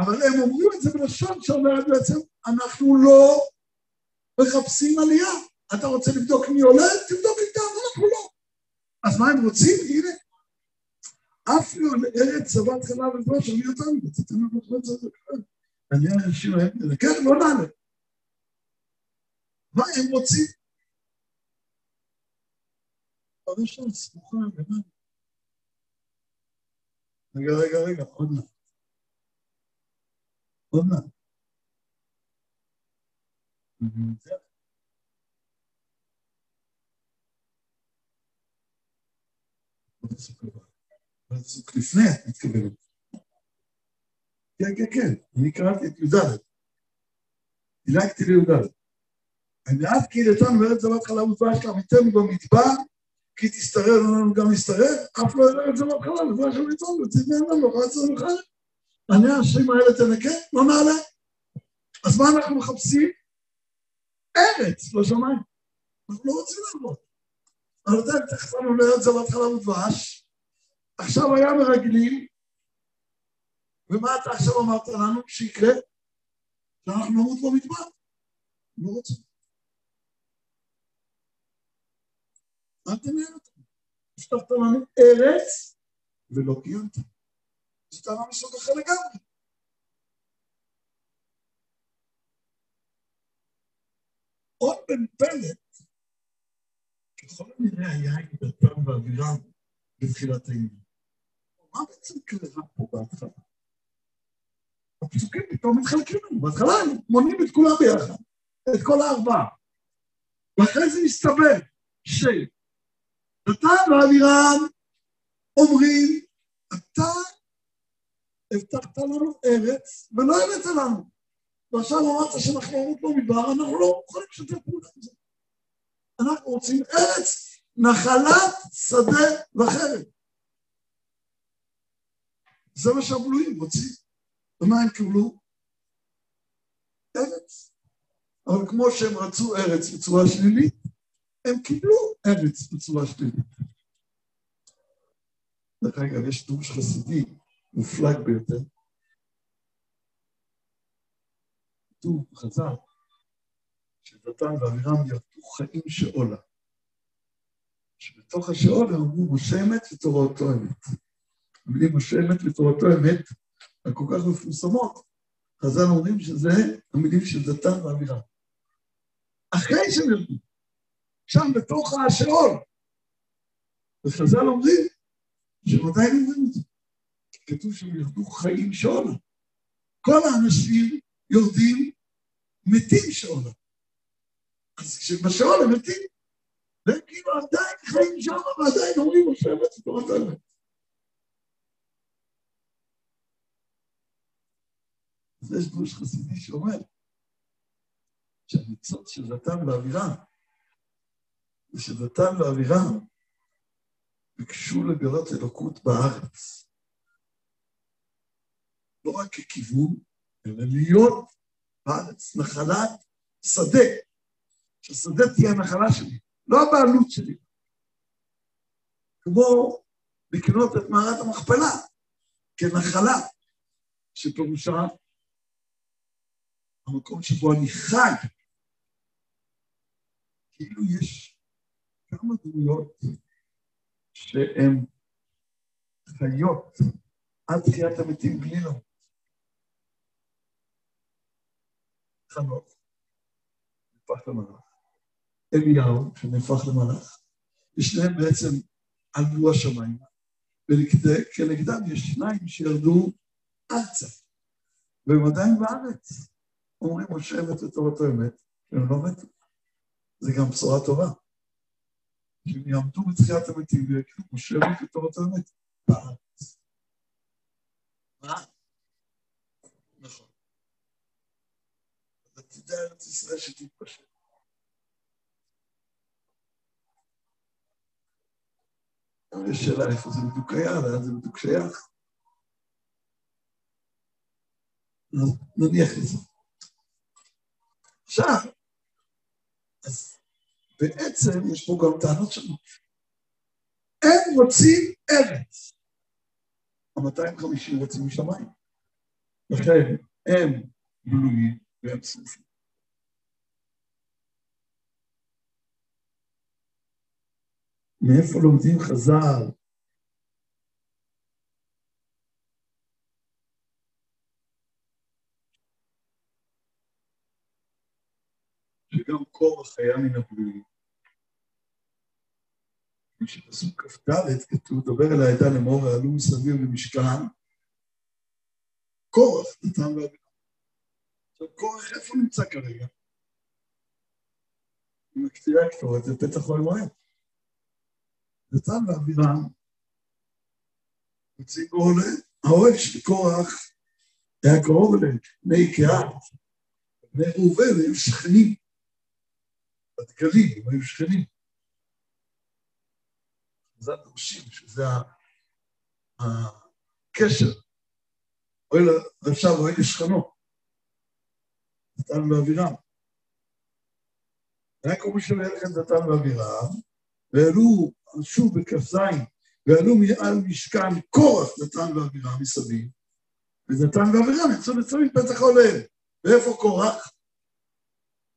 אבל הם אומרים את זה בלשון שאומרת בעצם, אנחנו לא מחפשים עלייה. אתה רוצה לבדוק מי עולה? תבדוק איתם, אנחנו לא. אז מה הם רוצים? הנה. אף לא לארץ צוות חלה ולבוש, אני אותם, רציתם לבוש את זה, אני אנשים להם, כן, לא נעלה. מה הם רוצים? אבל יש לנו סמוכה, גמרי. רגע, עוד נעד. פסוק לפני, את מתכוונת. כן, אני קראתי את יהודה. דילגתי ליהודה. המעט כי דתן וארץ זבת חלב ודבש תעמיתנו במדבר, כי תשתרר לנו גם להשתרר, אף לא ארץ זבת חלב ודבש תעמיתנו, ותתנענו לא רצנו לך. אני השם האלה תנקה, לא נעלה. אז מה אנחנו מחפשים? ארץ, לא שמיים. אנחנו לא רוצים לעבוד. אבל אתם תחתנו לארץ זבת חלב ודבש, עכשיו היה מרגלים, ומה אתה עכשיו אמרת לנו שיקרה? שאנחנו נמות במדבר. לא רוצים. אל תנהל אותנו. השתפת לנו ארץ, ולא קיימת. זאת טענה מסוג אחר לגמרי. עוד בן פלט, ככל הנראה היה עם דתן ואבירם, בתחילת העניין. מה בעצם קרה פה בהתחלה? הפסוקים פתאום מתחלקים לנו. בהתחלה מונים את כולם ביחד, את כל הארבעה. ואחרי זה מסתבר שדתן ואבירם אומרים, אתה הבטחת לנו ארץ ולא הבאת לנו. ועכשיו אמרת שאנחנו עמוד במדבר, אנחנו לא יכולים לשתף פעולה עם זה. אנחנו רוצים ארץ, נחלת שדה וחרב. זה מה שהבלויים רוצים. ומה הם קיבלו? ארץ. אבל כמו שהם רצו ארץ בצורה שלילית, הם קיבלו ארץ בצורה שלילית. דרך אגב, יש דרוש חסידי מופלג ביותר. כתוב חז"ל, שדתן ואבירם ירדו חיים שאולה. שבתוך השעון אמרו משה אמת ותורתו אמת. המילים משה אמת ותורתו אמת, הכל כך מפורסמות, חז"ל אומרים שזה המילים של דתן ואבירם. אחרי שהם ירדו, שם בתוך השאול. וחז"ל אומרים שמתי הם ירדו את זה. כתוב שהם ירדו חיים שאולה. כל האנשים יורדים מתים שאולה. אז כשבשאולה מתים, והם כאילו עדיין חיים שאולה ועדיין אומרים משה אמת תורת האמת. אז יש דרוש חסידי שאומר שהניצוץ של דתן ואבירם ושדתן ואבירם ביקשו לגלות אלוקות בארץ. לא רק ככיוון, אלא להיות בארץ נחלת שדה, שהשדה תהיה הנחלה שלי, לא הבעלות שלי. כמו לקנות את מערת המכפלה כנחלה, שפירושה המקום שבו אני חי, כאילו יש כמה דמויות שהן חיות עד תחיית המתים גלילה. חנוך, נהפך למלאך. אליהו, שנהפך למלאך. ושניהם בעצם עלו השמיים. וכנגדם יש שניים שירדו ארצה. והם עדיין בארץ. אומרים משה אמת ותורת האמת, הם לא מתו. זה גם בשורה טובה. שהם יעמדו בתחיית המתים ויקנו משה אמת ותורת האמת בארץ. מה? נכון. אז עתידה ארץ ישראל שתתפשט. יש שאלה איפה זה בדיוק היה, לאן זה בדיוק שייך. נניח לזה. עכשיו, אז בעצם יש פה גם טענות שלנו. הם רוצים ארץ. ה-250 רוצים משמיים. לכן הם גלויים והם סופים. מאיפה לומדים חז"ל? שגם קורח היה מן הגלויים. כשפסוק כ"ד כתוב, דבר אל העדה לאמור, ועלו מסביב למשכן, קורח דתן ואבירם. עכשיו, קורח איפה נמצא כרגע? עם הקטיעה הקטורת, זה פתח לא ימראה. דתן ואבירם, יוצאים גאולה, האוהל של קורח היה קרוב אליהם, בני קהל, בני ראובן, היו שכנים. הדגלים, היו שכנים. זה הדרושים, שזה הקשר. ועכשיו אוהל לשכנו. דתן ואבירם. היה כל מי שווה לכם דתן ואבירם, ועלו, שוב בכ"ז, ועלו מעל משכן קורח דתן ואבירם מסביב, ודתן ואבירם יצאו לצמיד פתח העולם. ואיפה קורח?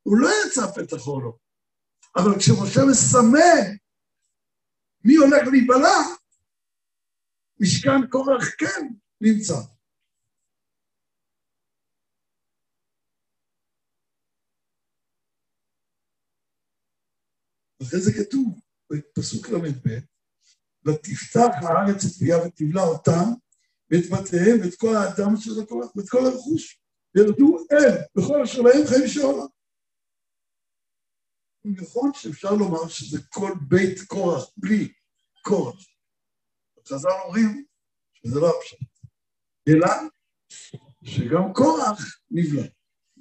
הוא לא יצא פתח העולם. אבל כשמשה מסמן מי הולך להיבלע, משכן קורח כן נמצא. אחרי זה כתוב, בפסוק ל"ב, ותפתח הארץ את פיה ותבלע אותם, ואת בתיהם, ואת כל האדם של הקורח, ואת כל הרכוש, וירדו אל, בכל אשר להם חיים שאולה. נכון שאפשר לומר שזה כל בית קורח, בלי קורח. חז"ל אומרים שזה לא הפשט. אלא שגם קורח נבלע.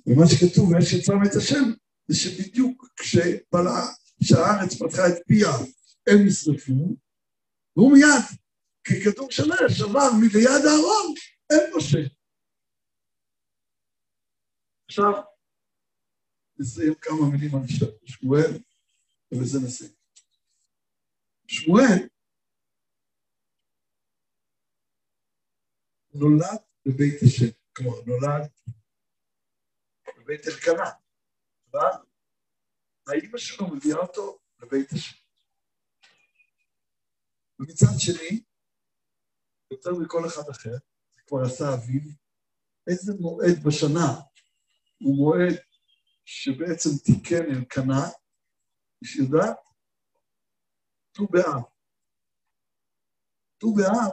ומה שכתוב, ויש יצא מאת השם, זה שבדיוק כשהארץ פתחה את פיה, הם נשרפו, והוא מיד, ככדור שלג שבר מליד הארון, אין משה. עכשיו, נסיים כמה מילים על שמואל, ובזה נסיים. שמואל נולד בבית השם, כלומר, נולד בבית אלקנה, אבל האמא שלו מביאה אותו לבית השם. ומצד שני, יותר מכל אחד אחר, זה כבר עשה אביו, איזה מועד בשנה הוא מועד שבעצם תיקן אלקנה, יש יודעת? ט"ו באב. ט"ו באב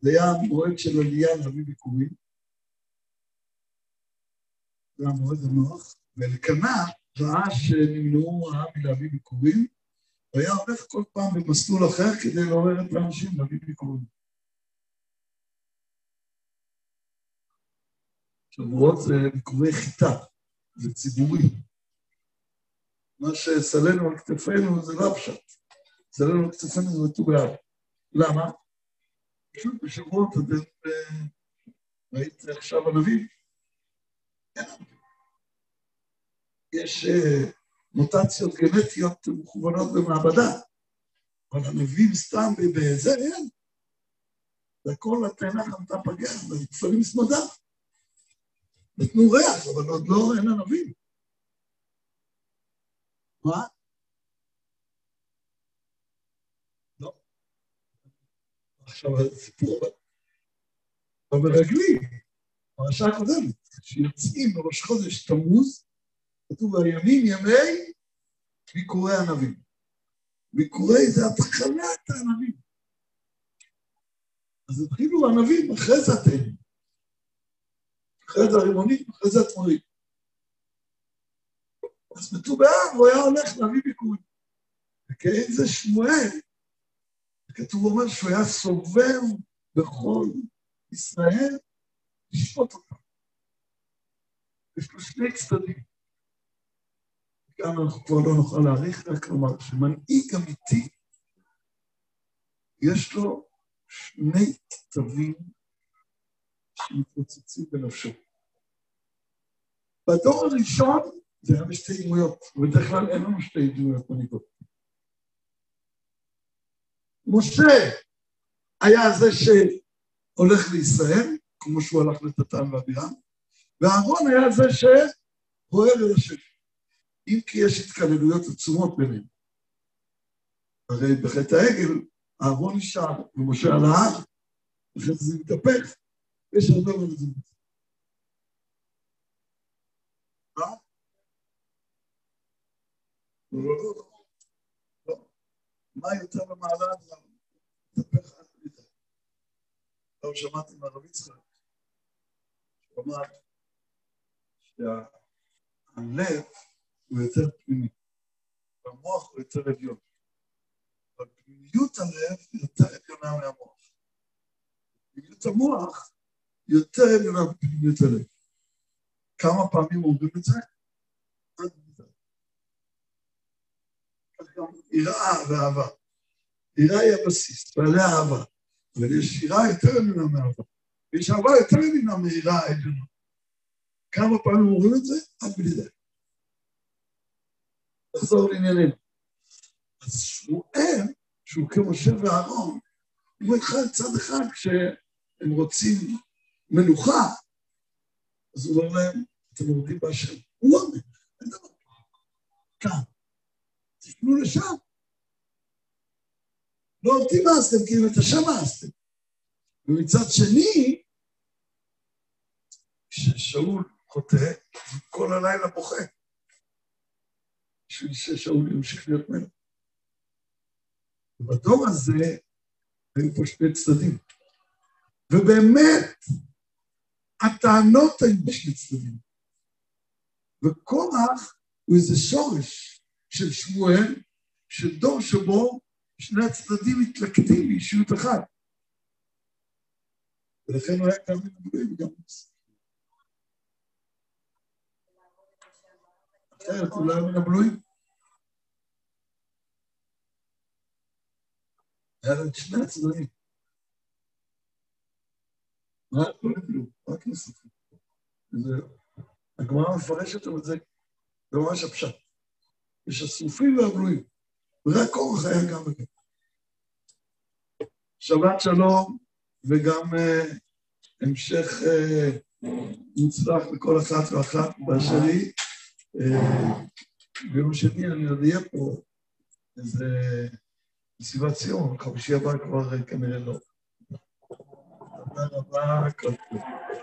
זה היה המועד של עלייה להביא ביקורים, זה היה מועד הנוח, ואלקנה ראה שנמנעו העם מלהביא ביקורים, והיה הולך כל פעם במסלול אחר כדי לעורר את האנשים להביא ביקורים. שבועות זה ביקורי חיטה, זה ציבורי. מה שסלנו על כתפינו זה לא פשט. סלנו על כתפינו זה בט"ו באב. למה? פשוט בשבועות אתם ראית עכשיו ענבים? אין ענבים. יש מוטציות גנטיות מכוונות במעבדה, אבל ענבים סתם בזה אין. זה הכל התאנה חמתה פגעה, זה כפרים סמדה. נתנו ריח, אבל עוד לא, אין ענבים. מה? לא. עכשיו הסיפור, אבל ברגלי, פרשה הקודמת, כשיוצאים בראש חודש תמוז, כתוב הימים ימי ביקורי ענבים. ביקורי זה התחלת הענבים. אז התחילו הענבים אחרי זה התאים. אחרי זה הרימונים, אחרי זה התמרים. אז בט"ו באב הוא היה הולך להביא ביקורים. וכאין זה שמואל, כתוב אומר שהוא היה סובב בכל ישראל לשפוט אותם. יש לו שני צדדים. כאן אנחנו כבר לא נוכל להעריך, רק כלומר שמנהיג אמיתי, יש לו שני כתבים שמתרוצצים בנפשו. בדור הראשון זה היה בשתי אימויות, ובדרך כלל אין לנו שתי אימויות מנהיגות. משה היה זה שהולך לישראל, כמו שהוא הלך לדתן ואבירם, ואהרון היה זה שהוער אל השם, אם כי יש התקללויות עצומות ביניהם. הרי בחטא העגל, אהרון נשאר ומשה על ההר, אחרי זה מתהפך. יש הרבה מלזים. מה? לא. מה יותר במעלה זה מתהפך עד מידה. לא שמעתי מהרב יצחק. כלומר, שהלב הוא יותר פנימי. המוח הוא יותר עליון. אבל פנימיות הלב היא יותר עליונה מהמוח. פנימיות המוח יותר עליונה בפנימיות הלב. כמה פעמים אומרים את זה? עד מידה. יראה ואהבה. יראה היא הבסיס, ועליה אהבה. אבל יש יראה יותר עליונה מאהבה. יש אהבה יותר עליונה מיראה עליונה. כמה פעמים אומרים את זה? עד מידה. נחזור לענייננו. אז שמואל, שהוא כמשה ואהרון, הוא אחד צד אחד כשהם רוצים מנוחה, אז הוא אומר להם, אתם עובדים באשר. הוא אומר, אין דבר. כאן. תפנו לשם. לא אותי מאסתם, כי אם את השם מאסתם. ומצד שני, כששאול חוטא, כל הלילה בוכה. בשביל ששאול ימשיך להיות מלך. ובדור הזה, היו פה שני צדדים. ובאמת, הטענות היו בשני צדדים. וקורח הוא איזה שורש של שמואל, של דור שבו שני הצדדים התלקטים לאישיות אחת. ולכן הוא היה גם מנבואים וגם מנבואים. אחרת אולי מנבואים. היה להם שני הצדדים. מה לא נבלו? רק נוספים. הגמרא מפרשת, אבל זה ממש הפשט. יש הסופים והבלויים, ורק אורך היה גם וגם. שבת שלום, וגם המשך מוצלח לכל אחת ואחת בשני. ביום שני אני עוד אהיה פה איזה מסיבת סיום, חמישי הבא כבר כנראה לא. תודה רבה, כל טוב.